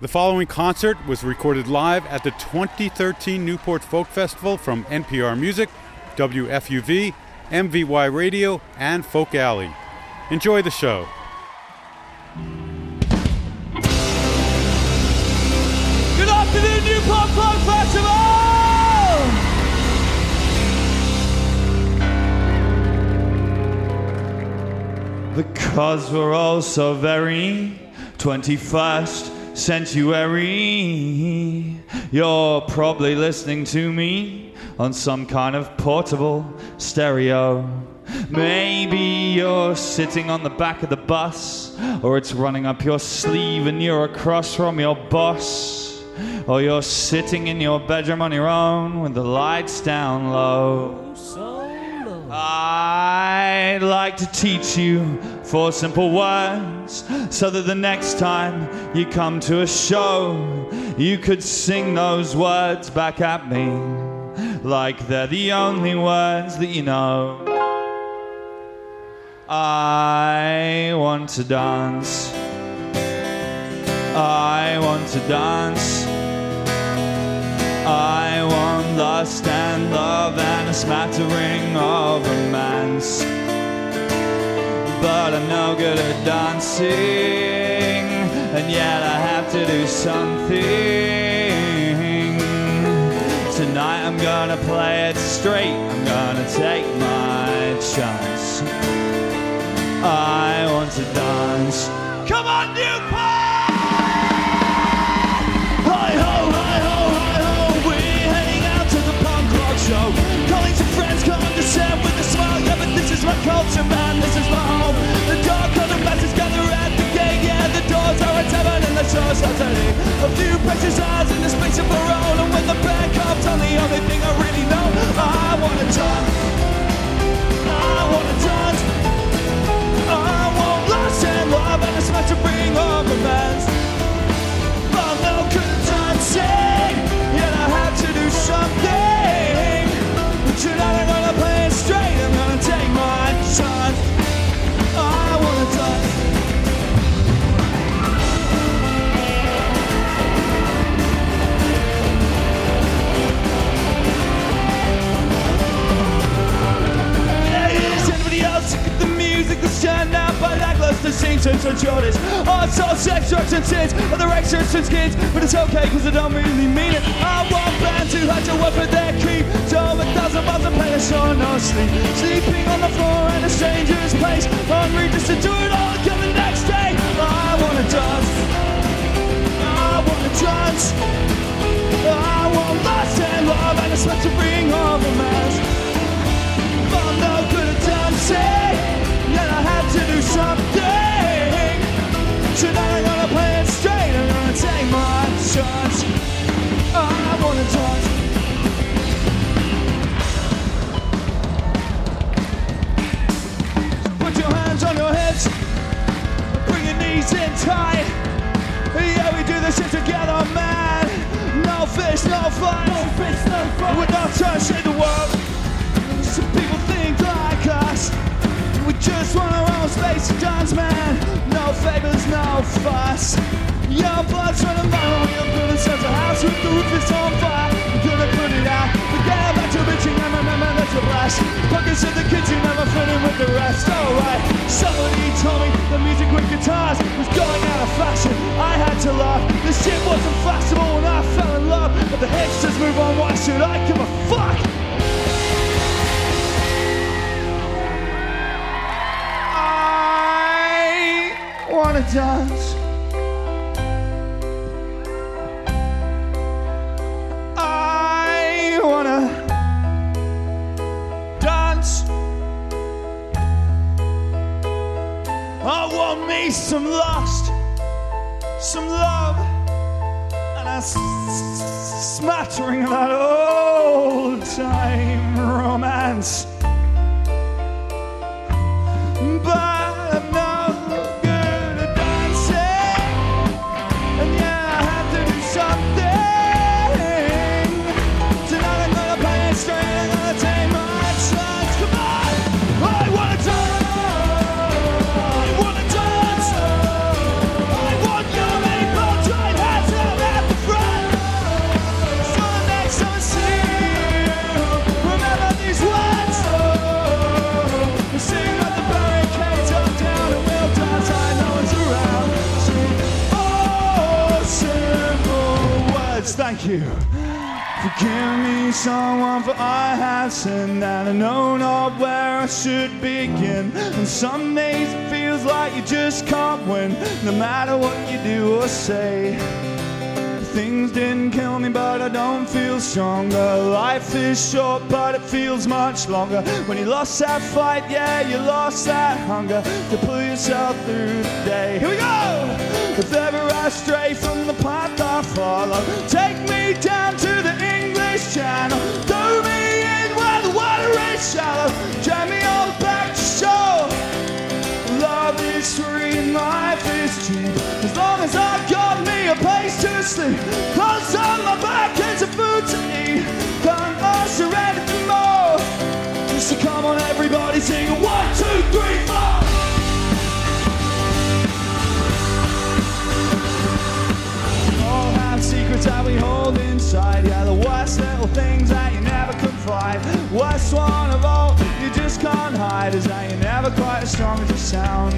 The following concert was recorded live at the 2013 Newport Folk Festival from NPR Music, WFUV, MVY Radio, and Folk Alley. Enjoy the show. Good afternoon, Newport Folk Festival! Because we're all so very 21st century. You're probably listening to me on some kind of portable stereo. Maybe you're sitting on the back of the bus, or it's running up your sleeve and you're across from your boss, or you're sitting in your bedroom on your own with the lights down low. I'd like to teach you 4 simple words so that the next time you come to a show, you could sing those words back at me like they're the only words that you know. I want to dance. I want to dance. I want lust and love and a smattering of romance, but I'm no good at dancing, and yet I have to do something. Tonight I'm gonna play it straight, I'm gonna take my chance. I want to dance. Come on, Newport! Hi-ho, hi-ho! Show. Colleagues and friends condescend with a smile. Yeah, but this is my culture, man, this is my home. The dark of the masses gather at the gate. Yeah, the doors are a tavern and the show starts at 8. A few precious hours in the space of our own, and when the band comes on, the only thing I really know, I wanna dance. I wanna dance. I want lust and love and a smash to bring on romance, but I'm no good at dancing, yet I have to do something. Tonight I'm gonna play it straight, I'm gonna take my time. I wanna dance. There is anybody else who get the music that's turned out by lackluster scenes and shorties? Oh, it's all sex, drugs and sins, other extras and skins, but it's okay cause I don't really mean it. I want bands who had to work with their creep. Drove 1,000 miles and played a show, no sleep. Sleeping on the floor in a stranger's place. Hungry just to do it all again the next day. I wanna dance. I wanna dance. I want lust and love and a smash to bring on romance, but I'm no good at dancing, yet I have to do something. Tonight I'm gonna play it straight, I'm gonna take my chance. I wanna dance. On your hips, bring your knees in tight. Yeah, we do this shit together, man. No fish, no fight. No fish, no fight. We're not trying to shake the world. Some people think like us. We just want our own space to dance, man. No favors, no fuss. Young blood's running low. Young building sets a house with the roof is on fire. We're gonna put it out. But yeah, back to reaching and that's a blast. Pockets in the kitchen and we're filling with the rest. Alright, somebody told me the music with guitars was going out of fashion. I had to laugh. This shit wasn't fashionable and I fell in love. But the hipsters move on, why should I give a fuck? I wanna dance. Some lust, some love, and a smattering of that old time romance. But I'm no good at dancing, and yeah, I have to do something. Tonight I'm gonna play it straight, I'm gonna take my chance. Come on, I wanna dance. I wanna dance. I want you to make both join hands. like you. Forgive me, someone, for I have sinned, and I know not where I should begin. And some days it feels like you just can't win, no matter what you do or say. Things didn't kill me, but I don't feel stronger. Life is short, but it feels much longer. When you lost that fight, yeah, you lost that hunger to pull yourself through the day. Here we go! If ever I stray from the path I follow, take me down to the English Channel. Throw me in where the water is shallow. Drag me all back to shore. Love is free and life is cheap, as long as I've got me a place to sleep. Clothes on my back and some food to eat. Can't ask for anything more. So come on everybody, sing 1, 2, 3, 4. We all have secrets that we hold inside. Yeah, the worst little things that you never confide. Worst one of all you just can't hide is that you're never quite as strong as you sound.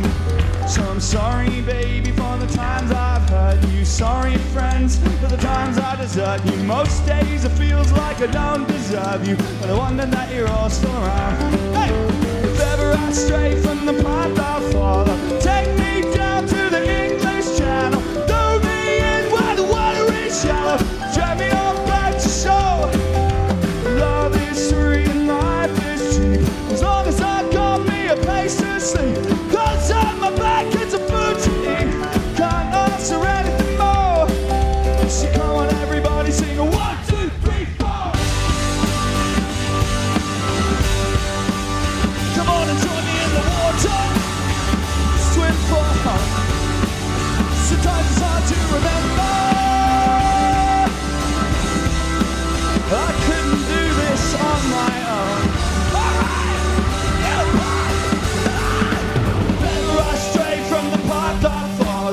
So I'm sorry, baby, for the times I've hurt you. Sorry, friends, for the times I desert you. Most days it feels like I don't deserve you, but I wonder that you're all still around. Hey! If ever I stray from the path I follow, take me down to the English Channel. Throw me in where the water is shallow. Drag me on back to shore. Love is free and life is cheap, as long as I've got me a place to sleep. Clothes on my back and some food to eat. Can't answer anything more. So come on everybody, sing 1, 2, 3, 4. Come on and join me in the water. Swim for a hug. Sometimes it's hard to remember. I couldn't do this on my own.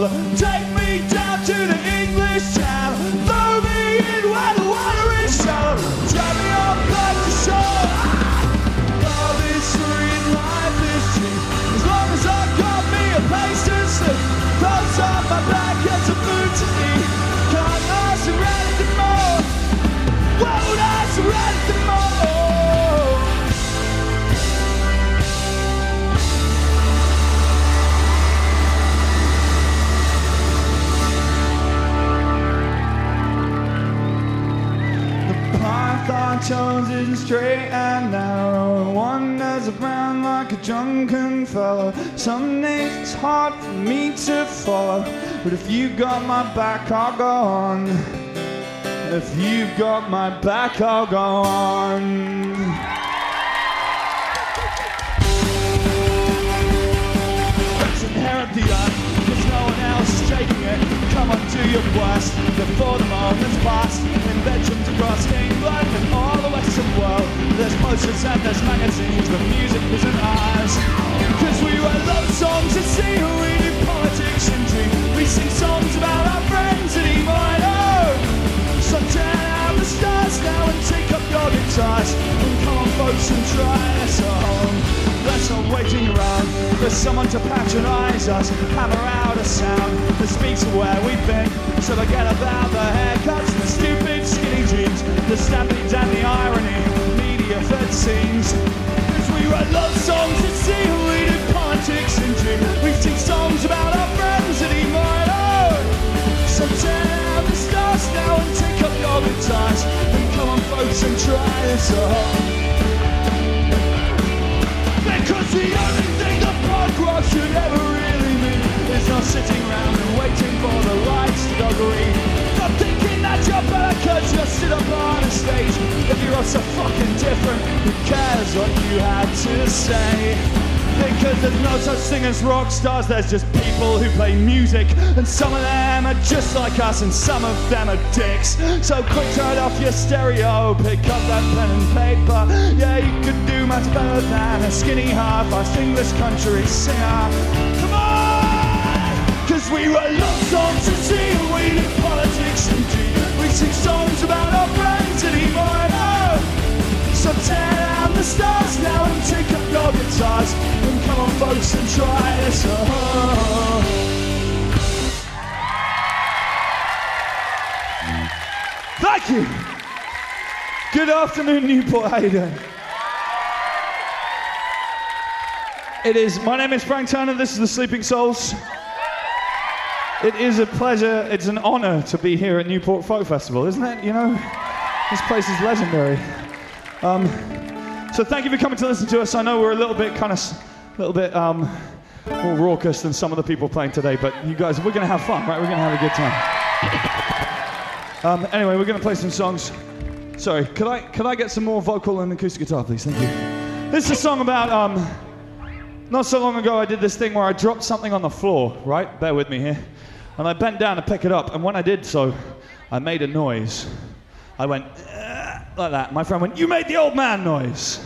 Take me down to the English Channel. Throw me in where the water is shallow. Drag me off back to shore. Love is free and life is cheap, as long as I've got me a place to sleep. Clothes on my back and some food to eat. Can't ask for anything more. Won't ask for anything more. I chose isn't straight and narrow. Wanders around like a drunken fellow. Some days it's hard for me to follow, but if you got my back, I'll go on. If you've got my back, I'll go on. Come on, do your worst before the moment's passed. In bedrooms across England and all the western world, there's posters and there's magazines, but music isn't ours. Cause we write love songs and see who we do politics and dream. We sing songs about our friends in E minor. So turn out the stars now and take up your guitars, and come on folks and try us on. Let's not waiting around for someone to patronise us, hammer out a sound that speaks of where we've been. So forget about the haircuts, the stupid skinny jeans, the stampings and the irony, media-fed scenes. Cause we write love songs and see who we do politics and dream. We sing songs about our friends and E minor. So turn out the stars now and take up your guitars, and come on folks and try us on. Because the only thing that punk rock should ever really mean is not sitting around and waiting for the lights to go green. Not thinking that you're better because you're still up on a stage. If you're all so fucking different, who cares what you have to say? Because there's no such thing as rock stars, there's just people who play music. And some of them are just like us and some of them are dicks. So quick, turn off your stereo, pick up that pen and paper. Yeah, you could do much better than a skinny half-assed English country singer. Come on! Cause we write love songs and see who we do politics and do. We sing songs about our friends and E minor. So tear down the stars now and take up your guitars, and come on folks and try us on. Thank you. Good afternoon, Newport. How you doing? It is. My name is Frank Turner. This is the Sleeping Souls. It is a pleasure. It's an honour to be here at Newport Folk Festival, isn't it? You know, this place is legendary. So thank you for coming to listen to us. I know we're a little bit more raucous than some of the people playing today, but you guys, we're going to have fun, right? We're going to have a good time. Anyway, we're going to play some songs. Sorry, could I get some more vocal and acoustic guitar, please? Thank you. This is a song about, not so long ago I did this thing where I dropped something on the floor, right? Bear with me here. And I bent down to pick it up, and when I did so, I made a noise. I went, like that. My friend went, "You made the old man noise."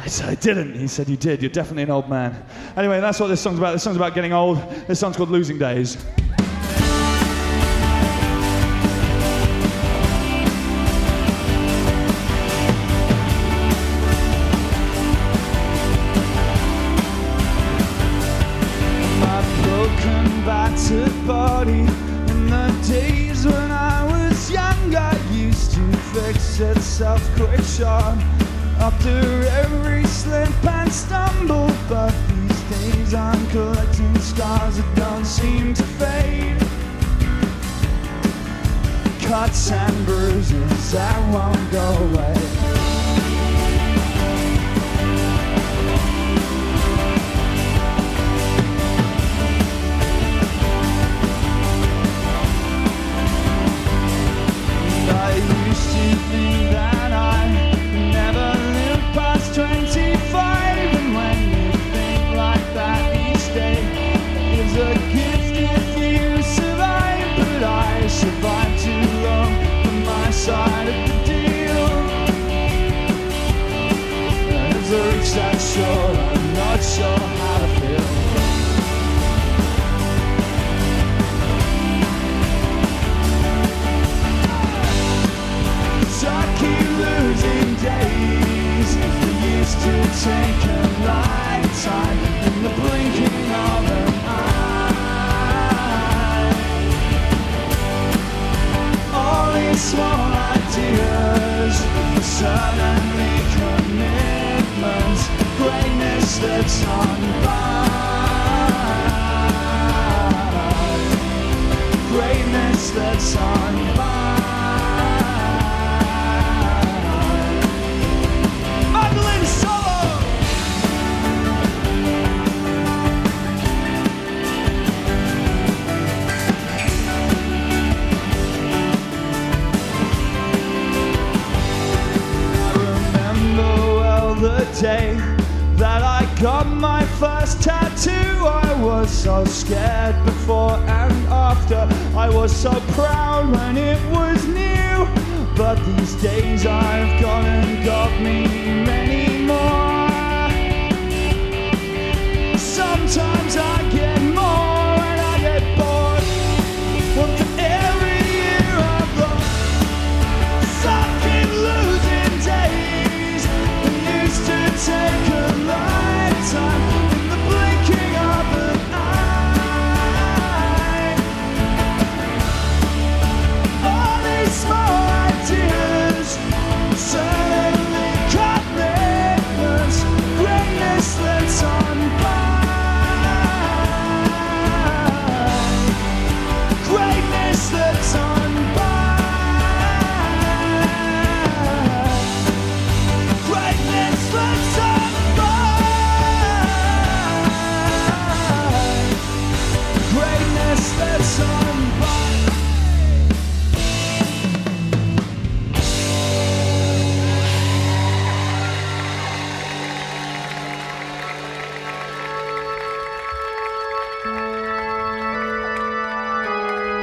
I said, "I didn't." He said, "You did. You're definitely an old man." Anyway, that's what this song's about. This song's about getting old. This song's called Losing Days. Body. In the days when I was young, I used to fix itself quite sharp after every slip and stumble. But these days I'm collecting scars that don't seem to fade, cuts and bruises that won't go away. I used to think that I never live past 25, and when you think like that each day is a gift if you survive. But I survived too long from my side of the deal. As I reach that shore, I'm not sure how to feel. I keep losing days. They used to take a lifetime in the blinking of an eye. All these small ideas, suddenly commitments, greatness that's unbound, greatness that's unbound. The day that I got my first tattoo, I was so scared before and after. I was so proud when it was new, but these days I've gone and got me many more. Sometimes I get more and I get bored. Well, for every year I've lost, I keep losing days. To take a lifetime in the blinking of an eye. All these small ideas, suddenly commitments, greatness that's unbound, greatness that's unbound.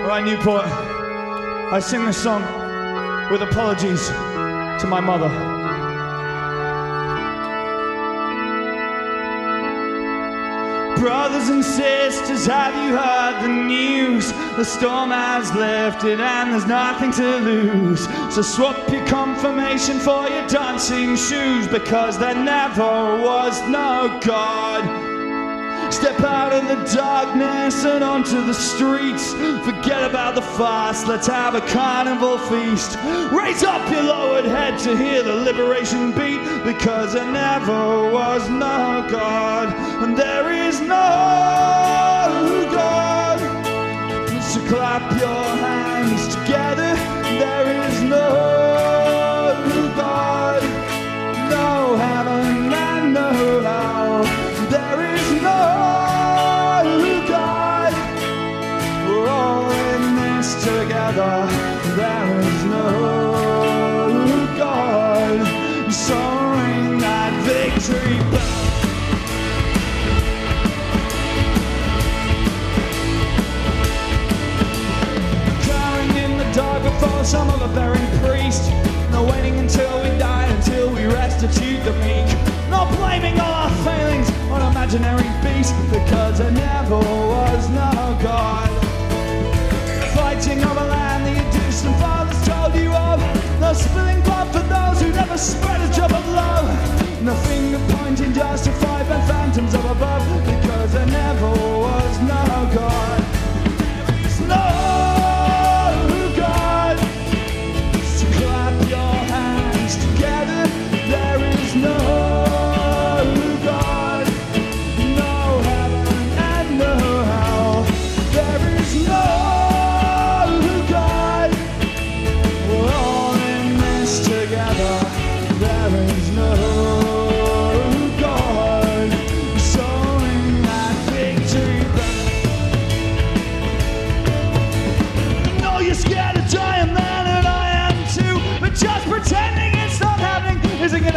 Alright, Newport, I sing this song with apologies to my mother. Brothers and sisters, have you heard the news? The storm has lifted and there's nothing to lose. So swap your confirmation for your dancing shoes, because there never was no God. Step out in the darkness and onto the streets. Forget about the fast, let's have a carnival feast. Raise up your lowered head to hear the liberation beat, because there never was no God, and there is no God. So clap your hands together, there is no God, no heaven and no hell. There is no God, we're all in this together. There is no God, so ring that victory bell. Before some of a buried priest, no waiting until we die, until we restitute the meek. Not blaming all our failings on imaginary beasts, because there never was no God. Fighting over land the distant fathers told you of. No spilling blood for those who never spread a drop of love. No finger pointing justified by phantoms of above, because there never was no God. There is no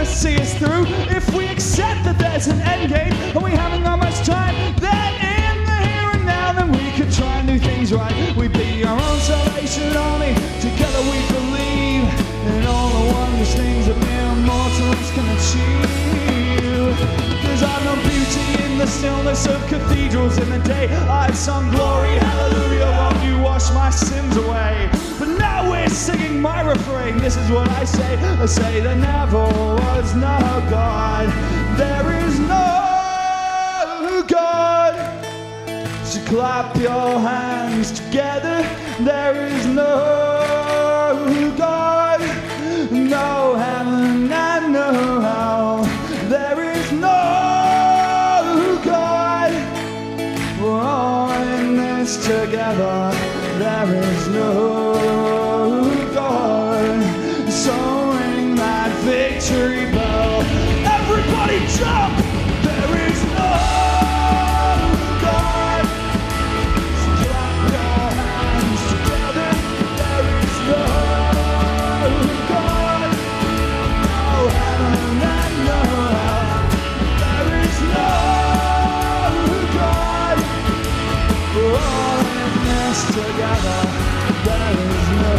see us through. If we accept that there's an end game and we haven't got much time, then in the here and now, then we could try and do things right. We'd be our own salvation army. Together we believe in all the wondrous things that mere mortals can achieve. There's no beauty in the stillness of cathedrals. In the day I've sung glory, hallelujah, while you wash my sins away. Now we're singing my refrain. This is what I say. I say there never was no God. There is no God. So clap your hands together. There is no God. No heaven and no hell. There is no God. We're all in this together. There is no God, so ring that victory bell. Everybody jump! There is no together, there is no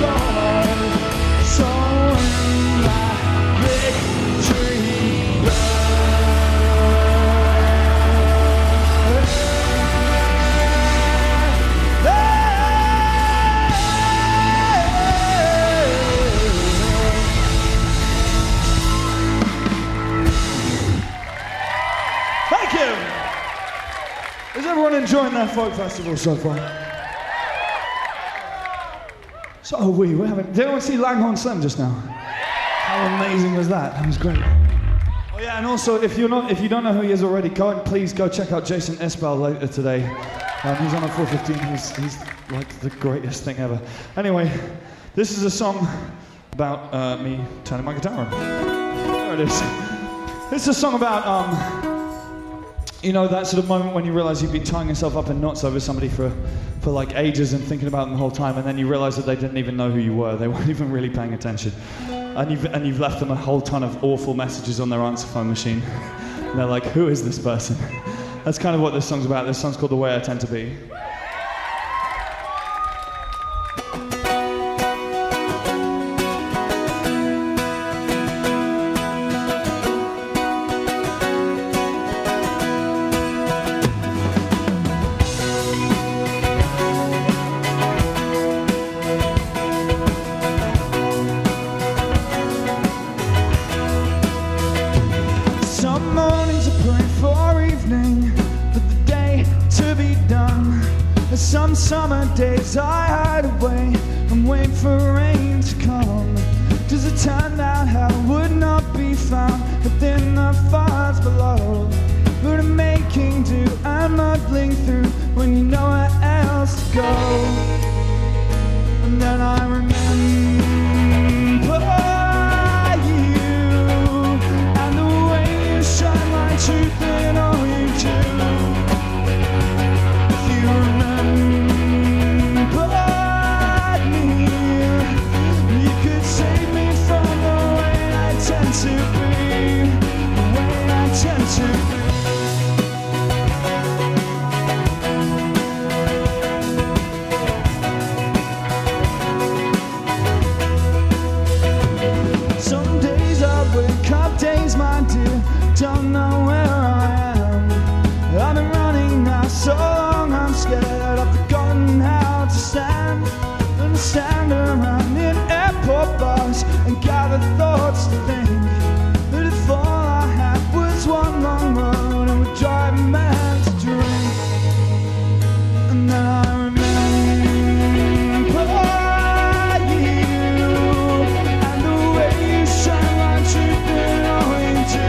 God, so in that victory bell. Thank you! Is everyone enjoying their folk festival so far? So are we. Did anyone see Langhorne Slim just now? How amazing was that? That was great. Oh yeah, and also if you don't know who he is already, go and please go check out Jason Isbell later today. He's on at 4:15. He's like the greatest thing ever. Anyway, this is a song about me turning my guitar on. There it is. It's a song about you know, that sort of moment when you realise you've been tying yourself up in knots over somebody for like ages and thinking about them the whole time, and then you realise that they didn't even know who you were. They weren't even really paying attention. And you've left them a whole ton of awful messages on their answer phone machine. And they're like, who is this person? That's kind of what this song's about. This song's called The Way I Tend to Be. Someone to pray for. days I hide away and wait for rain to come. Does it turn out how it would not be found within the fires below? But I'm making do, I'm not blink through when you know where else to go. And then I remember you and the way you shine my truth in all you do. If you remember me, you could save me from the way I tend to be, the way I tend to be. Don't know where I am. I've been running now so long, I'm scared. I've forgotten how to stand and stand around in airport bars and gather thoughts to think. That if all I had was one long road, I would drive a man to drink. And then I remember you and the way you shine my truth in all you do.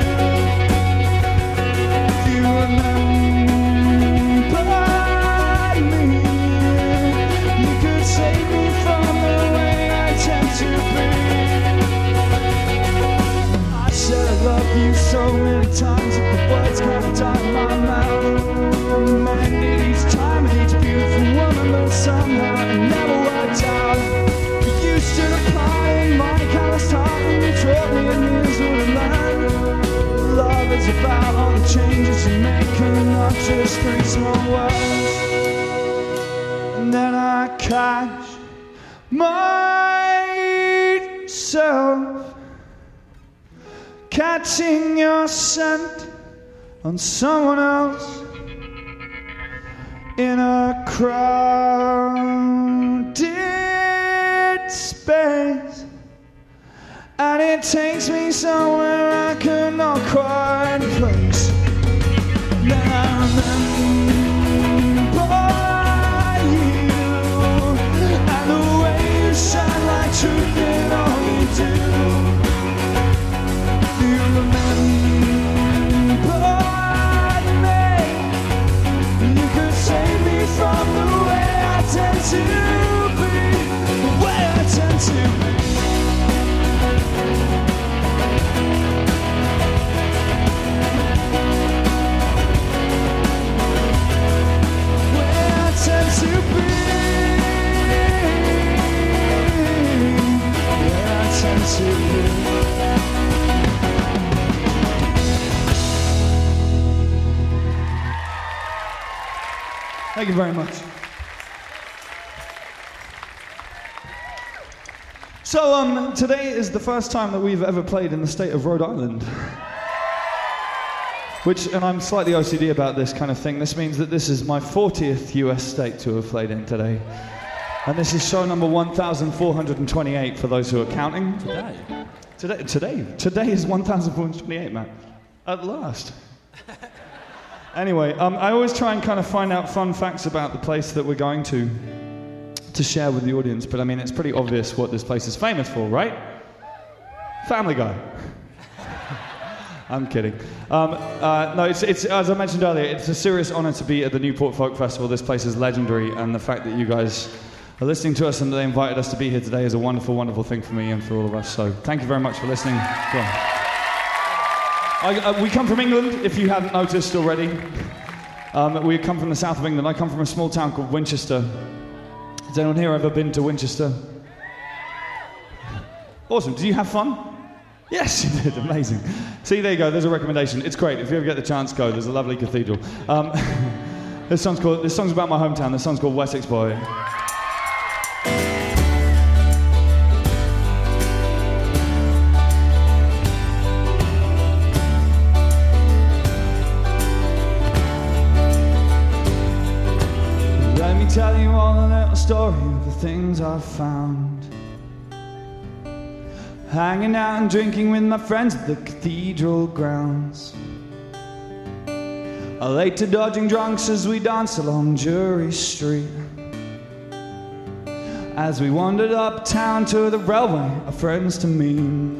So many times that the words can't die in my mouth. I need each time and each beautiful woman, but somehow it never worked out. You stood apart in my callous heart and you taught me a miserable life. Love is about all the changes you make and not just three small words. And then I catch myself catching your scent on someone else in a crowded space, and it takes me somewhere I could not quite place. Then I remember you and the way you shine like truth in all you do. From the way I tend to be, the way I tend to be. The way I tend to be, the way I tend to be. Thank you very much. So today is the first time that we've ever played in the state of Rhode Island. Which, and I'm slightly OCD about this kind of thing, this means that this is my 40th US state to have played in today. And this is show number 1,428 for those who are counting. Today is 1,428, Matt. At last. Anyway, I always try and kind of find out fun facts about the place that we're going to share with the audience, but I mean, it's pretty obvious what this place is famous for, right? Family Guy. I'm kidding. No, it's as I mentioned earlier, it's a serious honor to be at the Newport Folk Festival. This place is legendary, and the fact that you guys are listening to us and they invited us to be here today is a wonderful, wonderful thing for me and for all of us, so thank you very much for listening. Go on. We come from England, if you hadn't noticed already. We come from the south of England. I come from a small town called Winchester. Has anyone here ever been to Winchester? Awesome. Did you have fun? Yes, you did. Amazing. See, there you go. There's a recommendation. It's great. If you ever get the chance, go. There's a lovely cathedral. This song's about my hometown. This song's called Wessex Boy. Tell you all a little story of the things I've found. Hanging out and drinking with my friends at the cathedral grounds. I late to dodging drunks as we dance along Jury Street. As we wandered uptown to the railway, our friends to meet.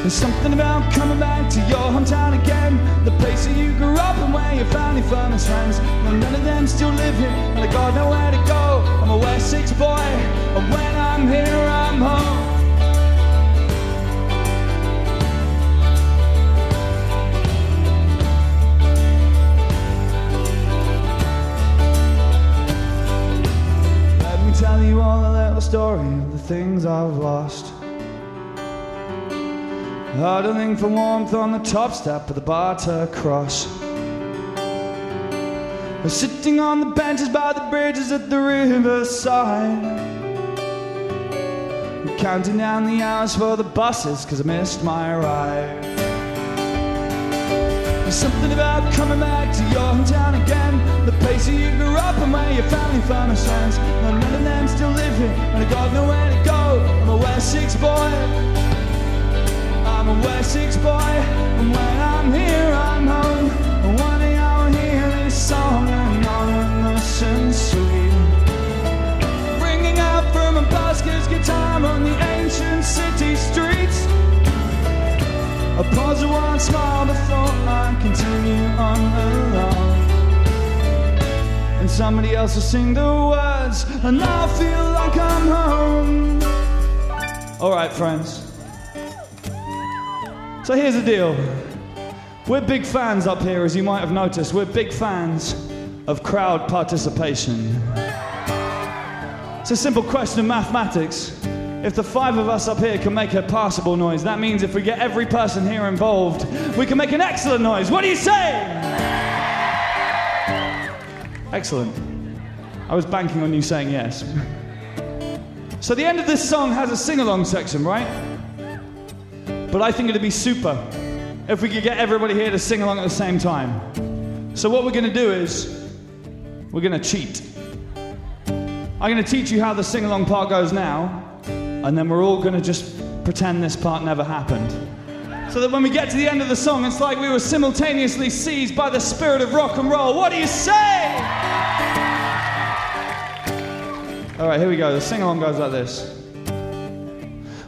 There's something about coming back to your hometown again, the place that you grew up and where you found your firmest friends. And none of them still live here, and I got nowhere to go. I'm a Wessex boy, and when I'm here, I'm home. Tell you all the little story of the things I've lost. Huddling for warmth on the top step of the bar to cross. Or sitting on the benches by the bridges at the riverside. I'm counting down the hours for the buses cause I missed my ride. There's something about coming back to your hometown again, the place you grew up and where your family found us friends. And none of them still live here, and I got nowhere to go. I'm a Wessex boy, I'm a Wessex boy, and when I'm here I'm home. And one day I'll hear this song and I'll listen sweet, ringing out from a busker's guitar on the ancient city streets. I'll pause for one smile before I continue on alone. And somebody else will sing the words, and I feel like I'm home. All right, friends. So here's the deal. We're big fans up here, as you might have noticed. We're big fans of crowd participation. It's a simple question of mathematics. If the five of us up here can make a passable noise, that means if we get every person here involved, we can make an excellent noise. What do you say? Excellent. I was banking on you saying yes. So the end of this song has a sing-along section, right? But I think it'd be super if we could get everybody here to sing along at the same time. So what we're going to do is we're going to cheat. I'm going to teach you how the sing-along part goes now, and then we're all going to just pretend this part never happened. So that when we get to the end of the song, it's like we were simultaneously seized by the spirit of rock and roll. What do you say? All right, here we go. The sing-along goes like this.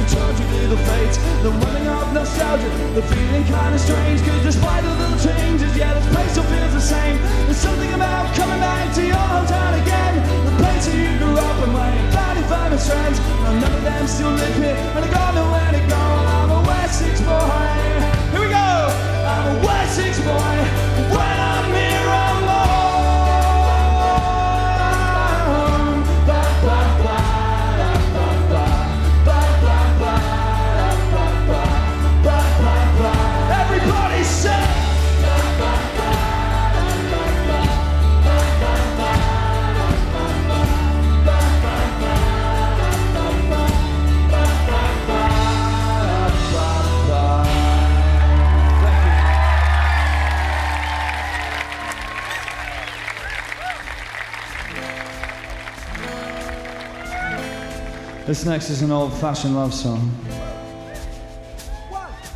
and tragedy the fates. The running of nostalgia, the feeling kind of strange. Cause despite the little changes, yeah, this place still feels the same. There's something about coming back to your hometown again, the place where you grew up and where you found your famous friends. And none of them still live here, and I got nowhere to go. I'm a Wessex boy. Here we go! I'm a Wessex boy. When I'm here, I'm home. Blah, blah, blah. This next is an old-fashioned love song. One, two,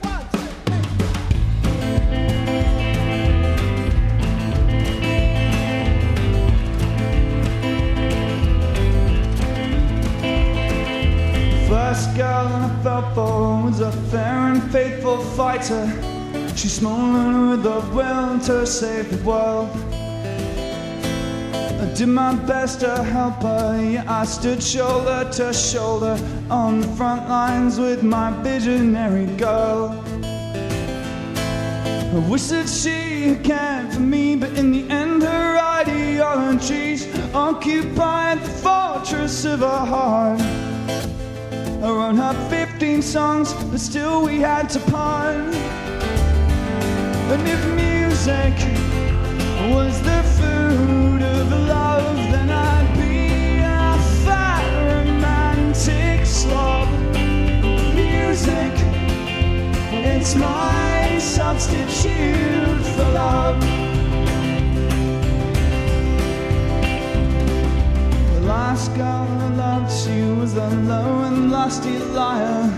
one, two, three. First girl I fell for was a fair and faithful fighter. She's smoldering with the will to save the world. I did my best to help her, yeah, I stood shoulder to shoulder on the front lines with my visionary girl. I wish that she cared for me, but in the end her ideologies occupied the fortress of her heart. I wrote her 15 songs, but still we had to part. And if music was the food of love, then I'd be a fire substitute for love. The last girl I loved, she was a low and lusty liar.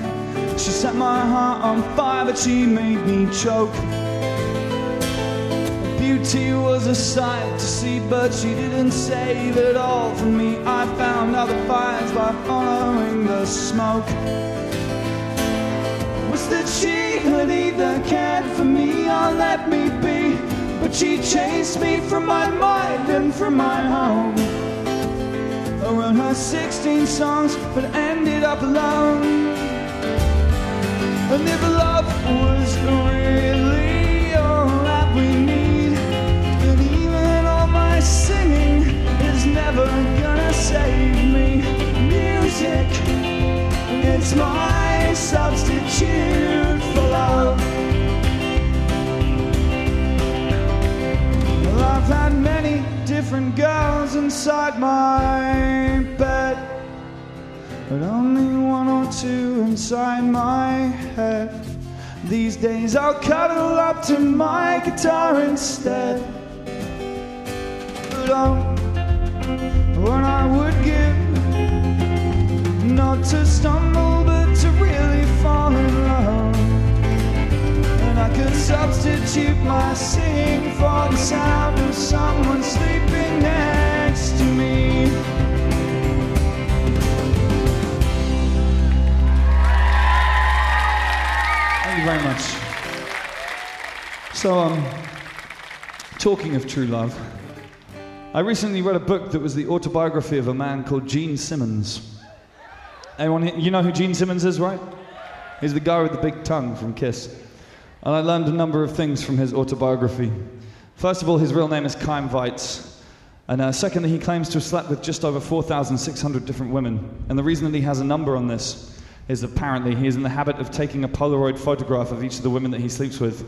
She set my heart on fire, but she made me choke. Beauty was a sight to see, but she didn't save it all for me. I found other fires by following the smoke. Was that she had either cared for me or let me be, but she chased me from my mind and from my home. I wrote her 16 songs, but ended up alone. And if love was really all that we needed, singing is never gonna save me. Music, it's my substitute for love. Well, I've had many different girls inside my bed, but only one or two inside my head. These days I'll cuddle up to my guitar instead. What I would give, not to stumble but to really fall in love. And I could substitute my singing for the sound of someone sleeping next to me. Thank you very much. So, talking of true love, I recently read a book that was the autobiography of a man called Gene Simmons. Anyone, you know who Gene Simmons is, right? He's the guy with the big tongue from KISS. And I learned a number of things from his autobiography. First of all, his real name is Kaim Weitz. And secondly, he claims to have slept with just over 4,600 different women. And the reason that he has a number on this is apparently he is in the habit of taking a Polaroid photograph of each of the women that he sleeps with,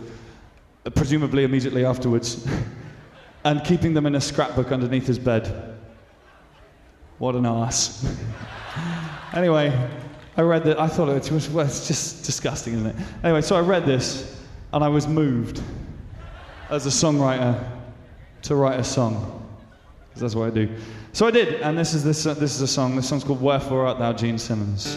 presumably immediately afterwards. And keeping them in a scrapbook underneath his bed. What an arse. Anyway, I read that. I thought it was, well, it's just disgusting, isn't it? Anyway, so I read this, and I was moved as a songwriter to write a song, because that's what I do. So I did, and this is a song. This song's called "Wherefore Art Thou, Gene Simmons."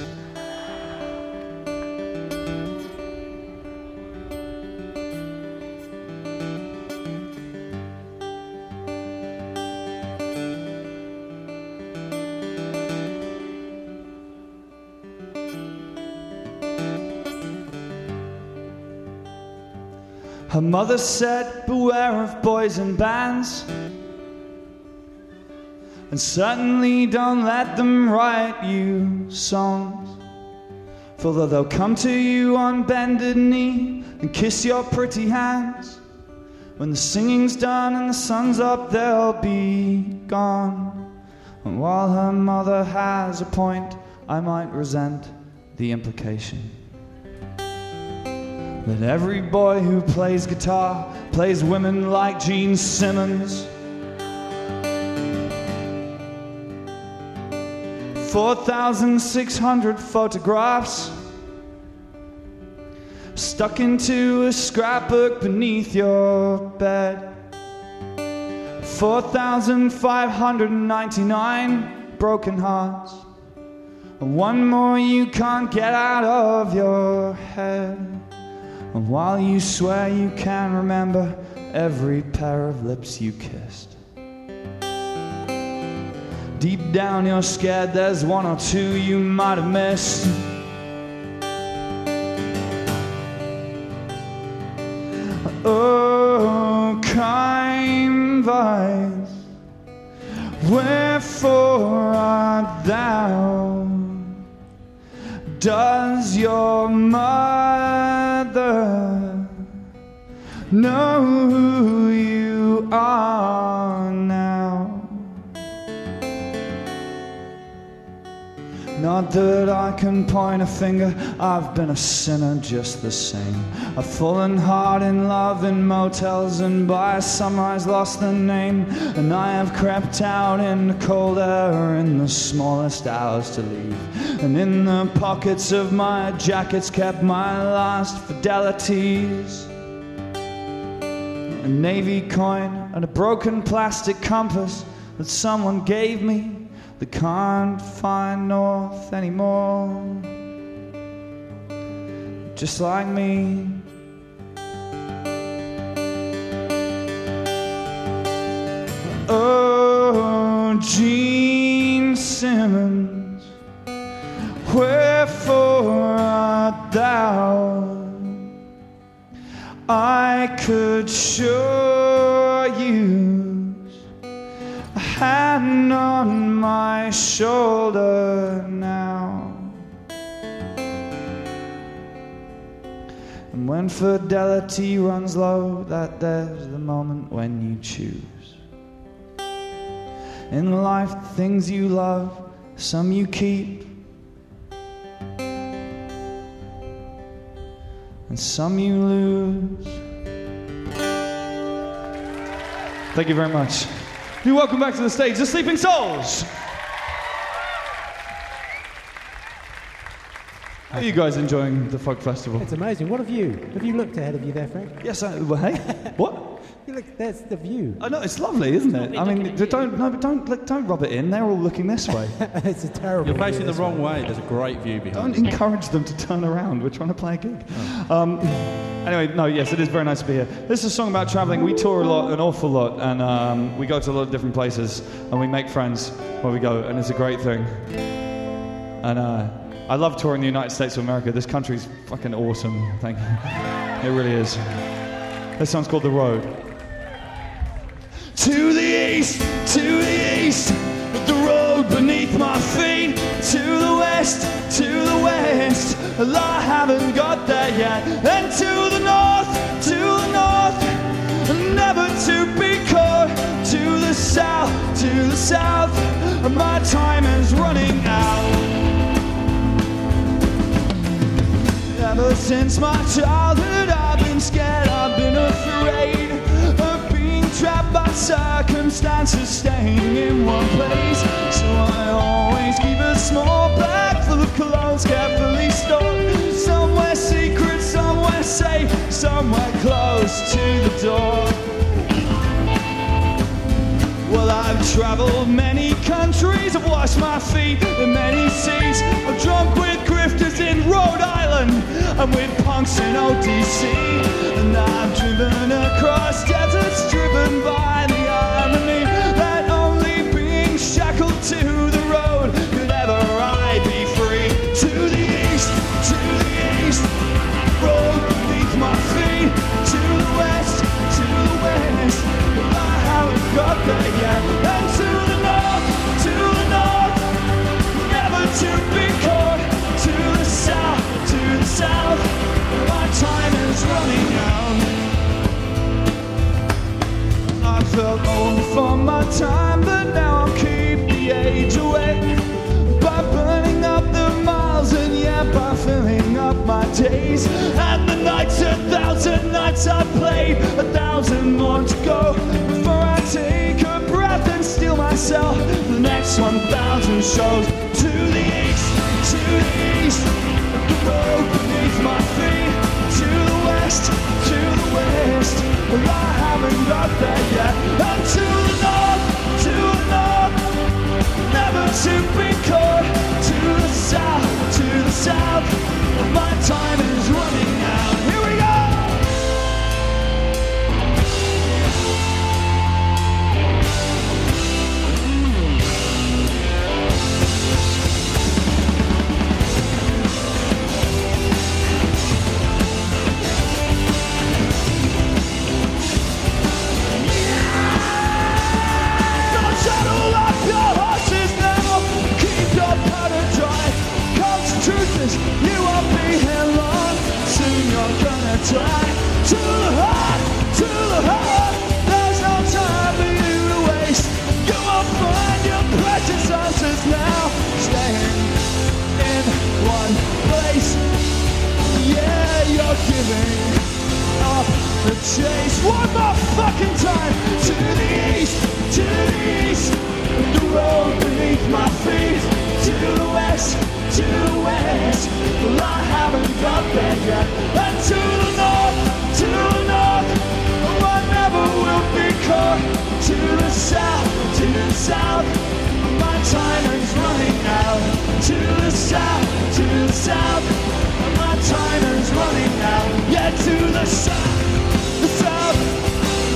Her mother said, beware of boys in bands, and certainly don't let them write you songs, for though they'll come to you on bended knee and kiss your pretty hands, when the singing's done and the sun's up, they'll be gone. And while her mother has a point, I might resent the implication that every boy who plays guitar plays women like Gene Simmons. 4,600 photographs stuck into a scrapbook beneath your bed. 4,599 broken hearts, and one more you can't get out of your head. And while you swear you can remember every pair of lips you kissed, deep down you're scared there's one or two you might have missed. Oh, kind vines, wherefore art thou? Does your mother know who you are now? Not that I can point a finger, I've been a sinner just the same. I've fallen hard in love in motels, and by sunrise lost the name. And I have crept out in the cold air in the smallest hours to leave, and in the pockets of my jackets kept my last fidelities. navy coin and a broken plastic compass that someone gave me that can't find north anymore. Just like me. Oh, Gene Simmons, wherefore art thou? I could sure use a hand on my shoulder now. And when fidelity runs low, that there's the moment when you choose. In life, things you love, some you keep, and some you lose. Thank you very much. You're welcome back to the stage, the Sleeping Souls. How are you guys enjoying the Folk Festival? It's amazing. What a view. Have you looked ahead of you there, Frank? Yes, well, hey, what? Look, that's the view. I know, it's lovely, isn't it? I mean, don't rub it in. They're all looking this way. It's a terrible view. You're facing the wrong way. There's a great view behind you. Don't encourage them to turn around. We're trying to play a gig. Oh. Anyway, no, yes, it is very nice to be here. This is a song about travelling. We tour a lot, an awful lot, and we go to a lot of different places, and we make friends where we go, and it's a great thing. And I love touring the United States of America. This country's fucking awesome. Thank you. It really is. This song's called The Road. To the east, with the road beneath my feet. To the west, well, I haven't got there yet. And to the north, never to be caught. To the south, my time is running out. Ever since my childhood, I've been scared, I've been afraid of being trapped by circumstances, staying in one place. So I always keep a small bag full of clothes carefully stored, somewhere secret, somewhere safe, somewhere close to the door. Well, I've traveled many countries, I've washed my feet in many seas, I've drunk with grifters in Rhode Island and with punks in OTC, and I've driven across deserts, driven by the irony that only being shackled to the road could ever I be free. To the east, road beneath my feet. To the west, well, I haven't got there yet. And to the north, never to be caught. To the south, my time is running out. I felt old for my time, but now I'll keep the age awake by burning up the miles and yeah, by filling up my days. And the nights, a thousand nights I played, a thousand more to go before I take a breath and steal myself for the next 1,000 shows. To the east, the road beneath my feet. To the west, well, I haven't got there yet. And to the north, never to be caught. To the south, my time is running out. Here we go! Truth is, you won't be here long. Soon you're gonna die. To the heart, there's no time for you to waste. You will find your precious answers now, staying in one place. Yeah, you're giving up the chase. One more fucking time. To the east, the road beneath my feet. To the west, well, I haven't got there yet. And to the north, I never time is running out. To the south, to the south. My time is running out. Yeah, to the south, the south.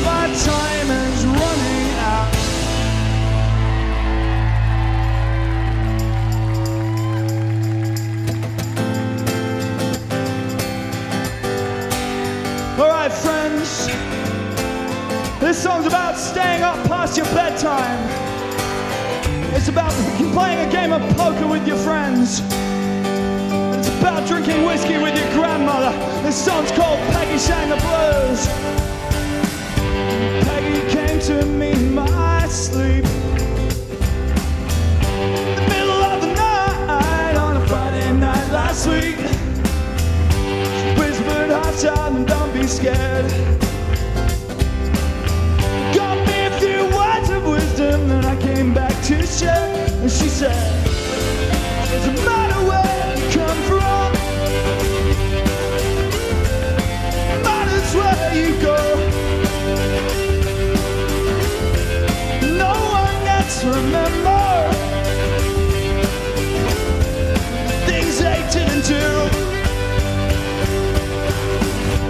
My time is running out. All right, friends. This song's about staying up past your bedtime. It's about playing a game of poker with your friends. It's about drinking whiskey with your grandmother. This song's called Peggy Sang the Blues. Peggy came to me in my sleep. In the middle of the night on a Friday night last week. Whispered, hot child, and don't be scared. Got me a few words of wisdom that I came back to share. And she said, doesn't matter where you come from, matters where you go. No one gets to remember things they didn't do.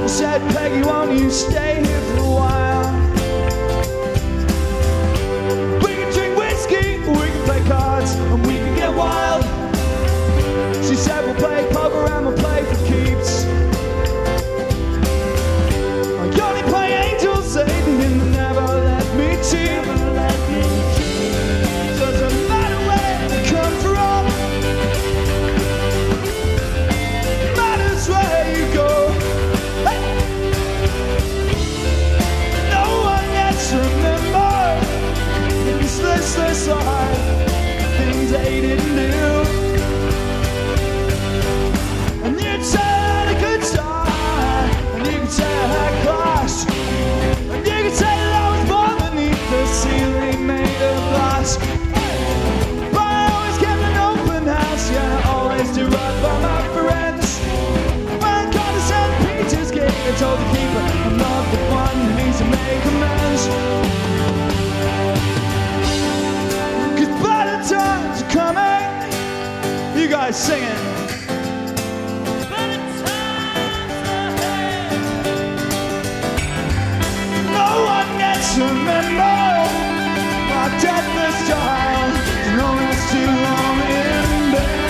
I said, Peggy, won't you stay here for a while? We can drink whiskey, we can play cards, and we can get wild. She said, we'll play poker and we'll play for keeps. I only play angels, Satan, and they never let me cheat. Doesn't matter where you come from, matters where you go. Remember, things this are, things they didn't do. And you said a good time, and you could say I had class, and you could say love was born beneath the ceiling made of glass. But I always kept an open house, yeah, I always do right by my friends. When I got to St. Peter's Gate, I told the keeper I'm not the one who needs to make amends. Cause better times are coming. You guys singing. Better times ahead. No one gets to remember my deathless child, known as too long in bed.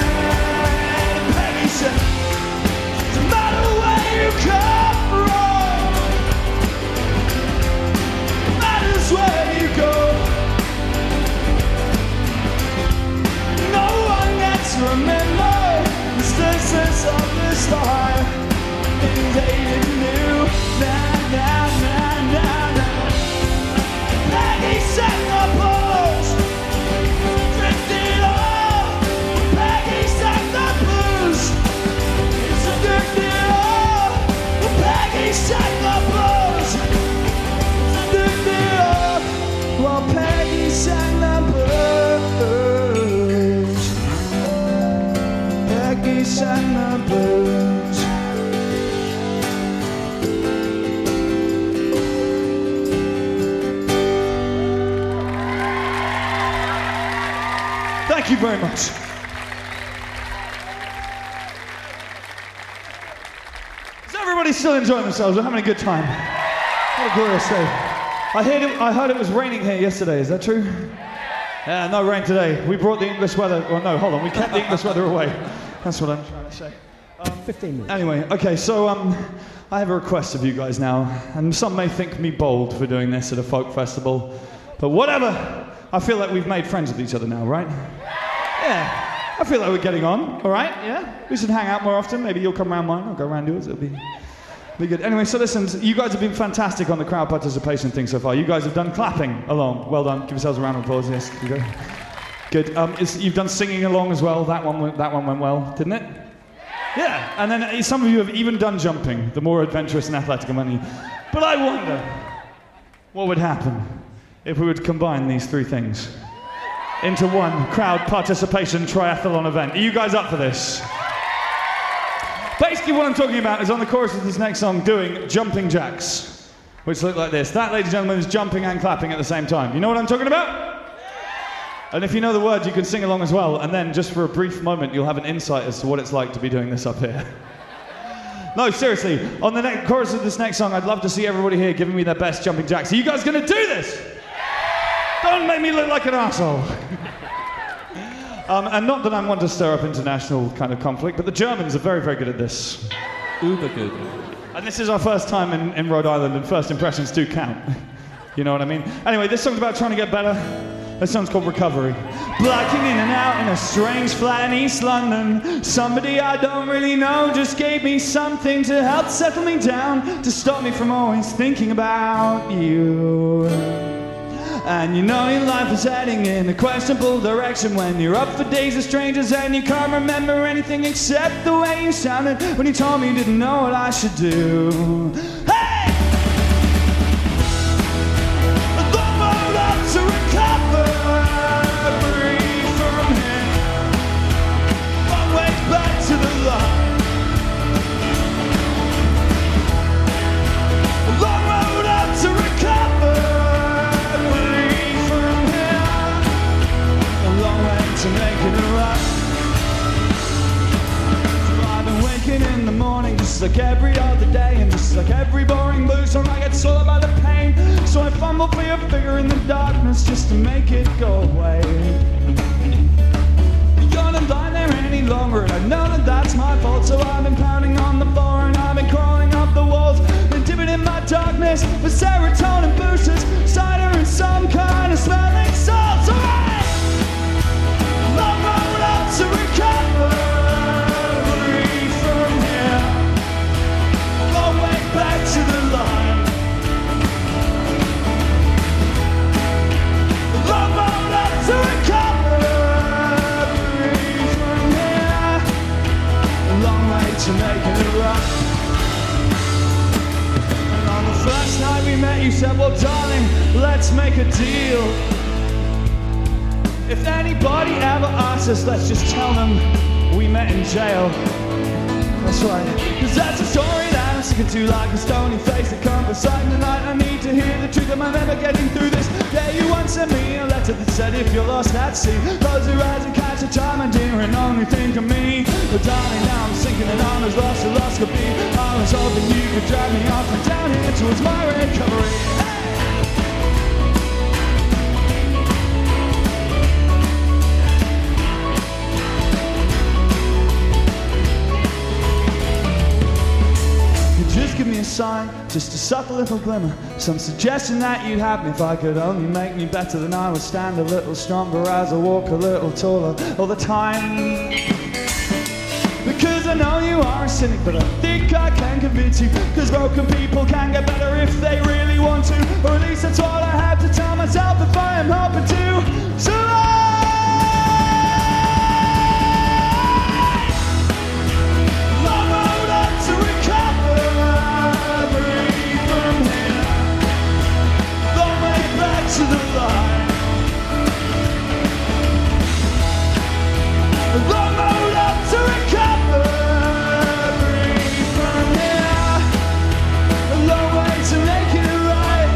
Peggy said, doesn't matter where you come from, where you go. No one gets to remember the stresses of this life. Things they didn't do. Nah, nah, nah, nah, nah. Peggy sang the blues. Drifted on. Peggy sang the blues. It's a drifted on. Peggy sang the blues. While Peggy sang the blues, Peggy sang the blues. Thank you very much. Is everybody still enjoying themselves? We're having a good time. What a glorious day. I heard it was raining here yesterday, is that true? Yeah, no rain today. We brought the English weather, or no, hold on, we kept the English weather away. That's what I'm trying to say. 15 minutes. Anyway, okay, so I have a request of you guys now, and some may think me bold for doing this at a folk festival, but whatever, I feel like we've made friends with each other now, right? Yeah, I feel like we're getting on, all right, yeah? We should hang out more often, maybe you'll come round mine, I'll go round yours, it'll be... Be good. Anyway, so listen, you guys have been fantastic on the crowd participation thing so far. You guys have done clapping along. Well done. Give yourselves a round of applause. Yes, you go. Good. You've done singing along as well. That one went well, didn't it? Yeah. And then some of you have even done jumping, the more adventurous and athletic among you. But I wonder what would happen if we would combine these three things into one crowd participation triathlon event. Are you guys up for this? Basically what I'm talking about is on the chorus of this next song doing jumping jacks, which look like this. That, ladies and gentlemen, is jumping and clapping at the same time. You know what I'm talking about? And if you know the words, you can sing along as well, and then just for a brief moment, you'll have an insight as to what it's like to be doing this up here. No, seriously, on the next chorus of this next song, I'd love to see everybody here giving me their best jumping jacks. Are you guys going to do this? Don't make me look like an arsehole. And not that I'm one to stir up international kind of conflict, but the Germans are very, very good at this. Uber good. And this is our first time in Rhode Island, and first impressions do count. You know what I mean? Anyway, this song's about trying to get better. This song's called Recovery. Blocking in and out in a strange flat in East London. Somebody I don't really know just gave me something to help settle me down, to stop me from always thinking about you. And you know your life is heading in a questionable direction when you're up for days of strangers and you can't remember anything except the way you sounded when you told me you didn't know what I should do. Hey! The road up to recovery from him always back to the love. The road up to recovery to make it right. So I've been waking in the morning just like every other day, and just like every boring loser I get soiled by the pain. So I fumble for your figure in the darkness just to make it go away. You're not lying there any longer, and I know that that's my fault. So I've been pounding on the floor, and I've been crawling up the walls, been dipping in my darkness for serotonin boosters, cider and some kind of smelling salts. Alright! To recovery from here, all the way back to the line. Long road up to recovery from here, a long way to making it right. And on the first night we met, you said, well, darling, let's make a deal. If anybody ever asks us, let's just tell them we met in jail. That's right. Cause that's a story that I'm sticking to like a stony face that can't be sighted tonight. I need to hear the truth, am I never getting through this? Yeah, you once sent me a letter that said if you're lost at sea, close your eyes and catch a time, my dear, and only think of me. But darling, now I'm sinking and I'm as lost as lost could be. I was hoping you could drag me off and down here towards my recovery. Hey! Just give me a sign, just a subtle little glimmer, some suggestion that you'd have me if I could only make me better than I would stand a little stronger as I walk a little taller all the time. Because I know you are a cynic, but I think I can convince you, because broken people can get better if they really want to, or at least that's all I have to tell myself if I am hoping to. So long! To the line, a long road up to recovery from here, a long way to make it right.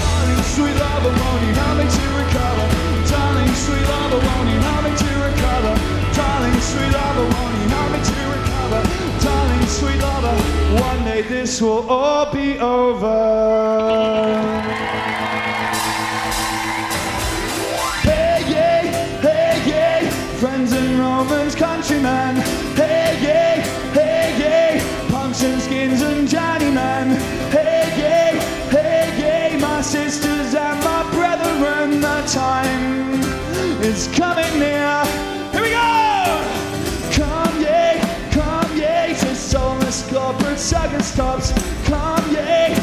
Darling, sweet lover, won't you help me to recover? Darling, sweet lover, won't you help me to recover? Darling, sweet lover, won't you help me to recover? Darling, sweet lover, one day this will all be over. Countryman, hey yay, hey yay, punks and skins and Johnny man, hey yay, my sisters and my brethren, the time is coming near. Here we go! Come yay, to soulless corporate sucking stops. Come yay,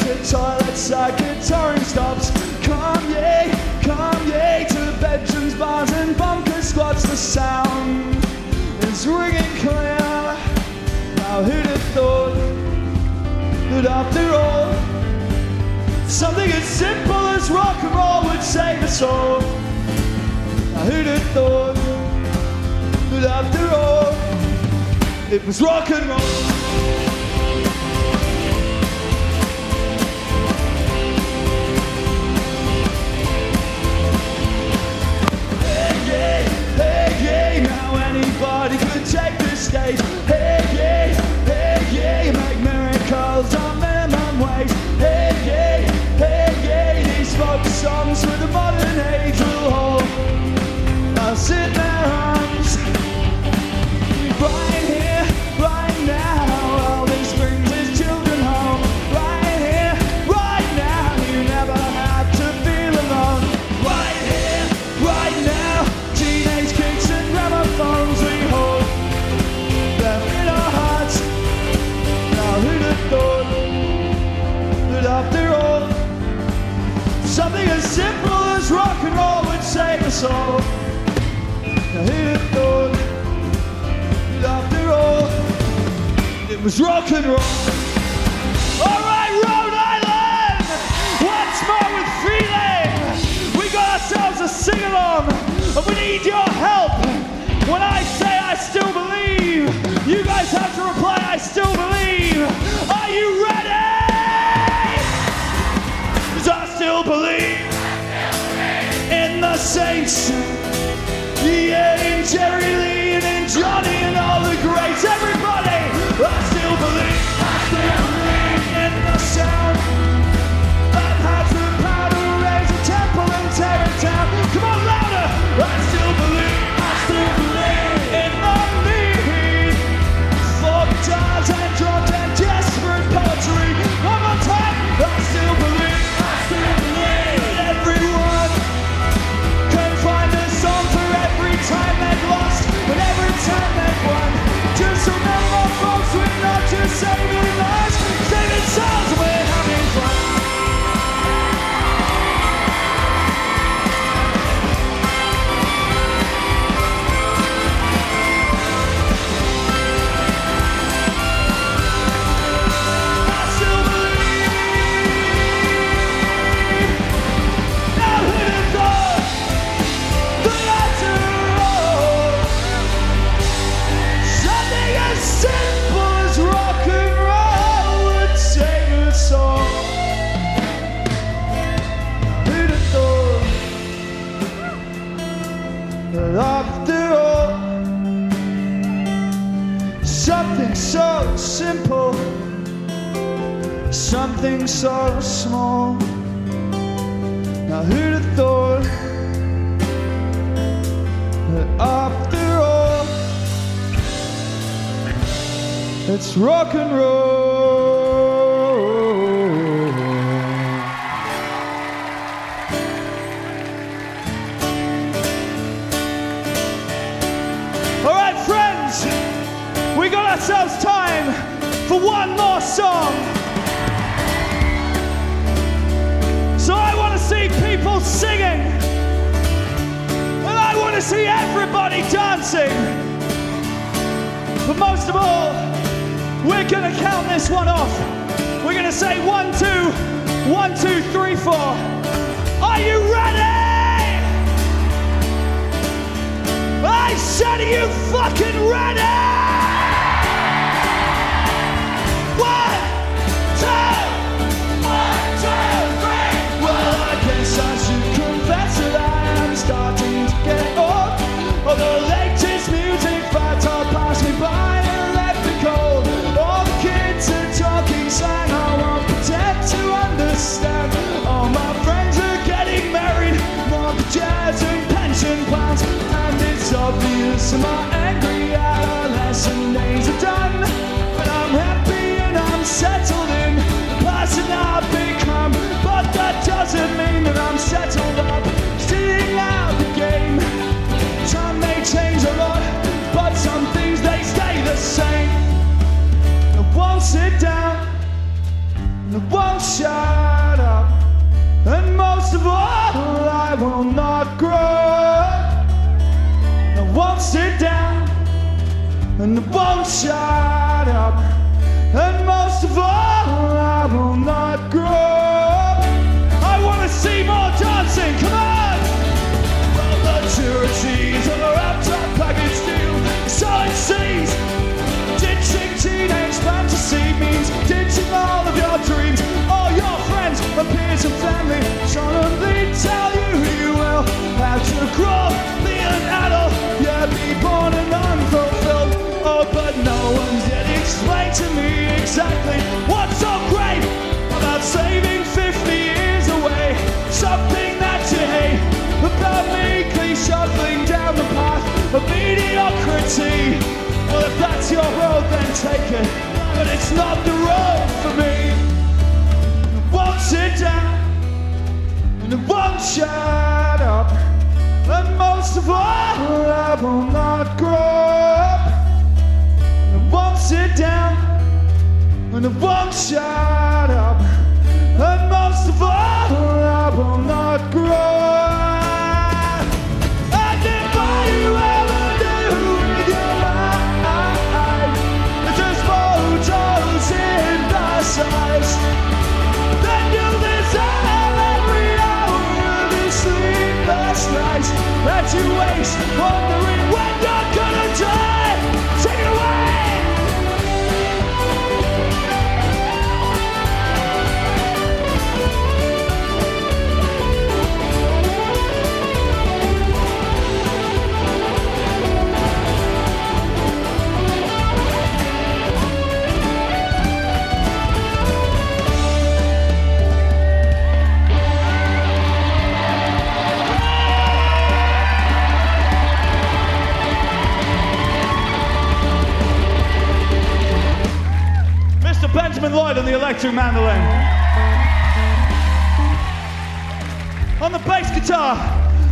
to toilet circuit touring stops. Come yay, to bedrooms, bars and bunkers. Squats, the sound is ringing clear. Now who'd have thought that after all something as simple as rock and roll would save us all? Now who'd have thought that after all it was rock and roll? mistakes. Hey, yeah, you make miracles on minimum wage. Hey, yeah, these folk songs for the modern age will hold us in their arms. Right here, right now, all this brings his children home. Right here, right now, you never have to feel alone. Right here, right now, teenage kicks and gramophones, we hold them in our hearts. Now who'd have thought that after all, something as simple as rock and roll would save us all. Now who'd have thought, after all, it was rock and roll. All right, Rhode Island, once more with feeling. We got ourselves a sing-along, and we need your help. When I say I still believe, you guys have to reply, I still believe. Are you ready? 'Cause I still believe in the saints. Yeah, in Jerry Lee and in Johnny and all the greats. Everybody, I still believe in the sound that has the power to raise a temple and tear it down. Come on, louder! I still believe in the need for guitars and drums and desperate poetry. One more time, I still believe that everyone can find a song for every time they've lost, but every time they've won. Just remember, folks, we're not just saving lives, saving souls, we're having fun. After all, something so simple, something so small. Now who'd have thought that after all, it's rock and roll. We got ourselves time for one more song. So I want to see people singing. And I want to see everybody dancing. But most of all, we're going to count this one off. We're going to say 1, 2, 1, 2, 3, 4. Are you ready? I said, are you fucking ready? 1, 2, 1, 2, 3. Well, I guess I should confess that I am starting to get old. All the latest music fads all passed me by and left me cold. All the kids are talking slang, I won't pretend to understand. All my friends are getting married, mortgages and pension plans. And it's obvious my angry adolescent days are done. But I'm happy and I'm settled in the person I've become. But that doesn't mean that I'm settled up, seeing out the game. Time may change a lot, but some things they stay the same. I won't sit down, I won't shut up, and most of all, I will not grow. I won't sit down, and I won't shut up, and most of all, I will not grow up. I want to see more dancing, come on! All the charities on the laptop package deal, solid C's. Ditching teenage fantasy means ditching all of your dreams. All your friends and peers and family trying to tell you who you will. How to grow, be an adult, yeah, be born and unfulfilled. Oh, but it's your road, then take it. But it's not the road for me. I won't sit down, and I won't shut up. And most of all, I will not grow up. And I won't sit down, and I won't shut up. And most of all, I will not grow up. That you waste, wondering when you're gonna die. Take it away. Benjamin Lloyd on the electric mandolin. On the bass guitar,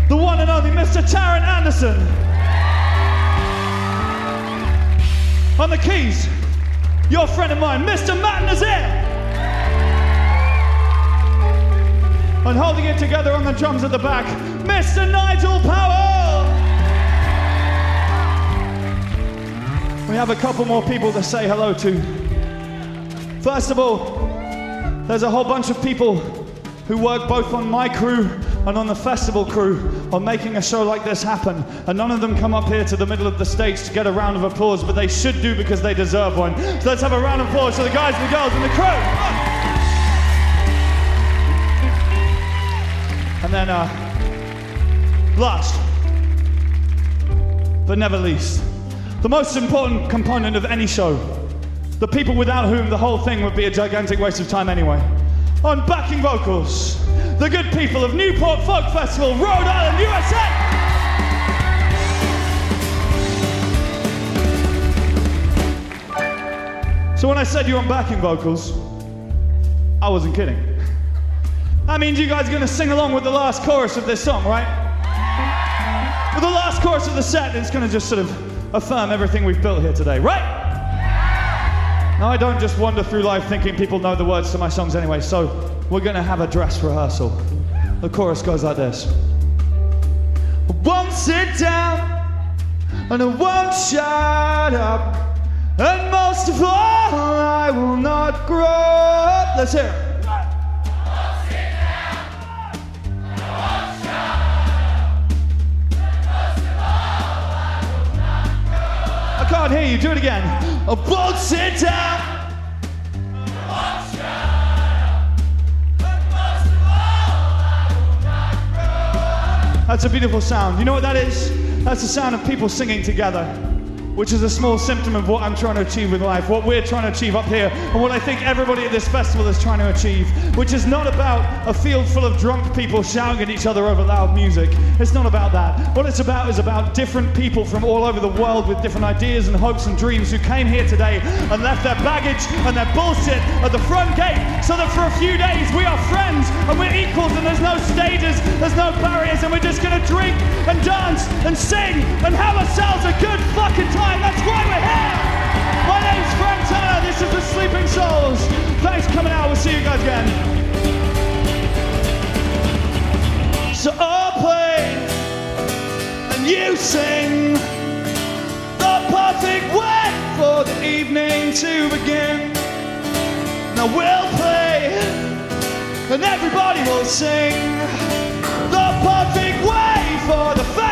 the one and only Mr. Tarrant Anderson. On the keys, your friend of mine, Mr. Matt Nazir. And holding it together on the drums at the back, Mr. Nigel Powell. We have a couple more people to say hello to. First of all, there's a whole bunch of people who work both on my crew and on the festival crew on making a show like this happen, and none of them come up here to the middle of the stage to get a round of applause, but they should do because they deserve one. So let's have a round of applause for the guys and the girls and the crew. And then, last, but never least, the most important component of any show, the people without whom the whole thing would be a gigantic waste of time anyway. On backing vocals, the good people of Newport Folk Festival, Rhode Island, USA! So when I said you on backing vocals, I wasn't kidding. That means you guys are gonna sing along with the last chorus of this song, right? With the last chorus of the set, it's gonna just sort of affirm everything we've built here today, right? Now, I don't just wander through life thinking people know the words to my songs anyway, so we're gonna have a dress rehearsal. The chorus goes like this. I won't sit down, and I won't shut up, and most of all, I will not grow up. Let's hear it. I won't sit down, and I won't shut up, and most of all, I will not grow up. I can't hear you, do it again. I won't sit down, I won't shut up, but most of all, I will not grow up. That's a beautiful sound. You know what that is? That's the sound of people singing together, which is a small symptom of what I'm trying to achieve with life, what we're trying to achieve up here, and what I think everybody at this festival is trying to achieve, which is not about a field full of drunk people shouting at each other over loud music. It's not about that. What it's about is about different people from all over the world with different ideas and hopes and dreams who came here today and left their baggage and their bullshit at the front gate so that for a few days we are friends and we're equals and there's no stages, there's no barriers, and we're just gonna drink and dance and sing and have ourselves a good fucking time. That's why we're here. My name's Frank Turner, this is the Sleeping Souls. Thanks for coming out, we'll see you guys again. So I'll play and you sing, the perfect way for the evening to begin. Now we'll play and everybody will sing, the perfect way for the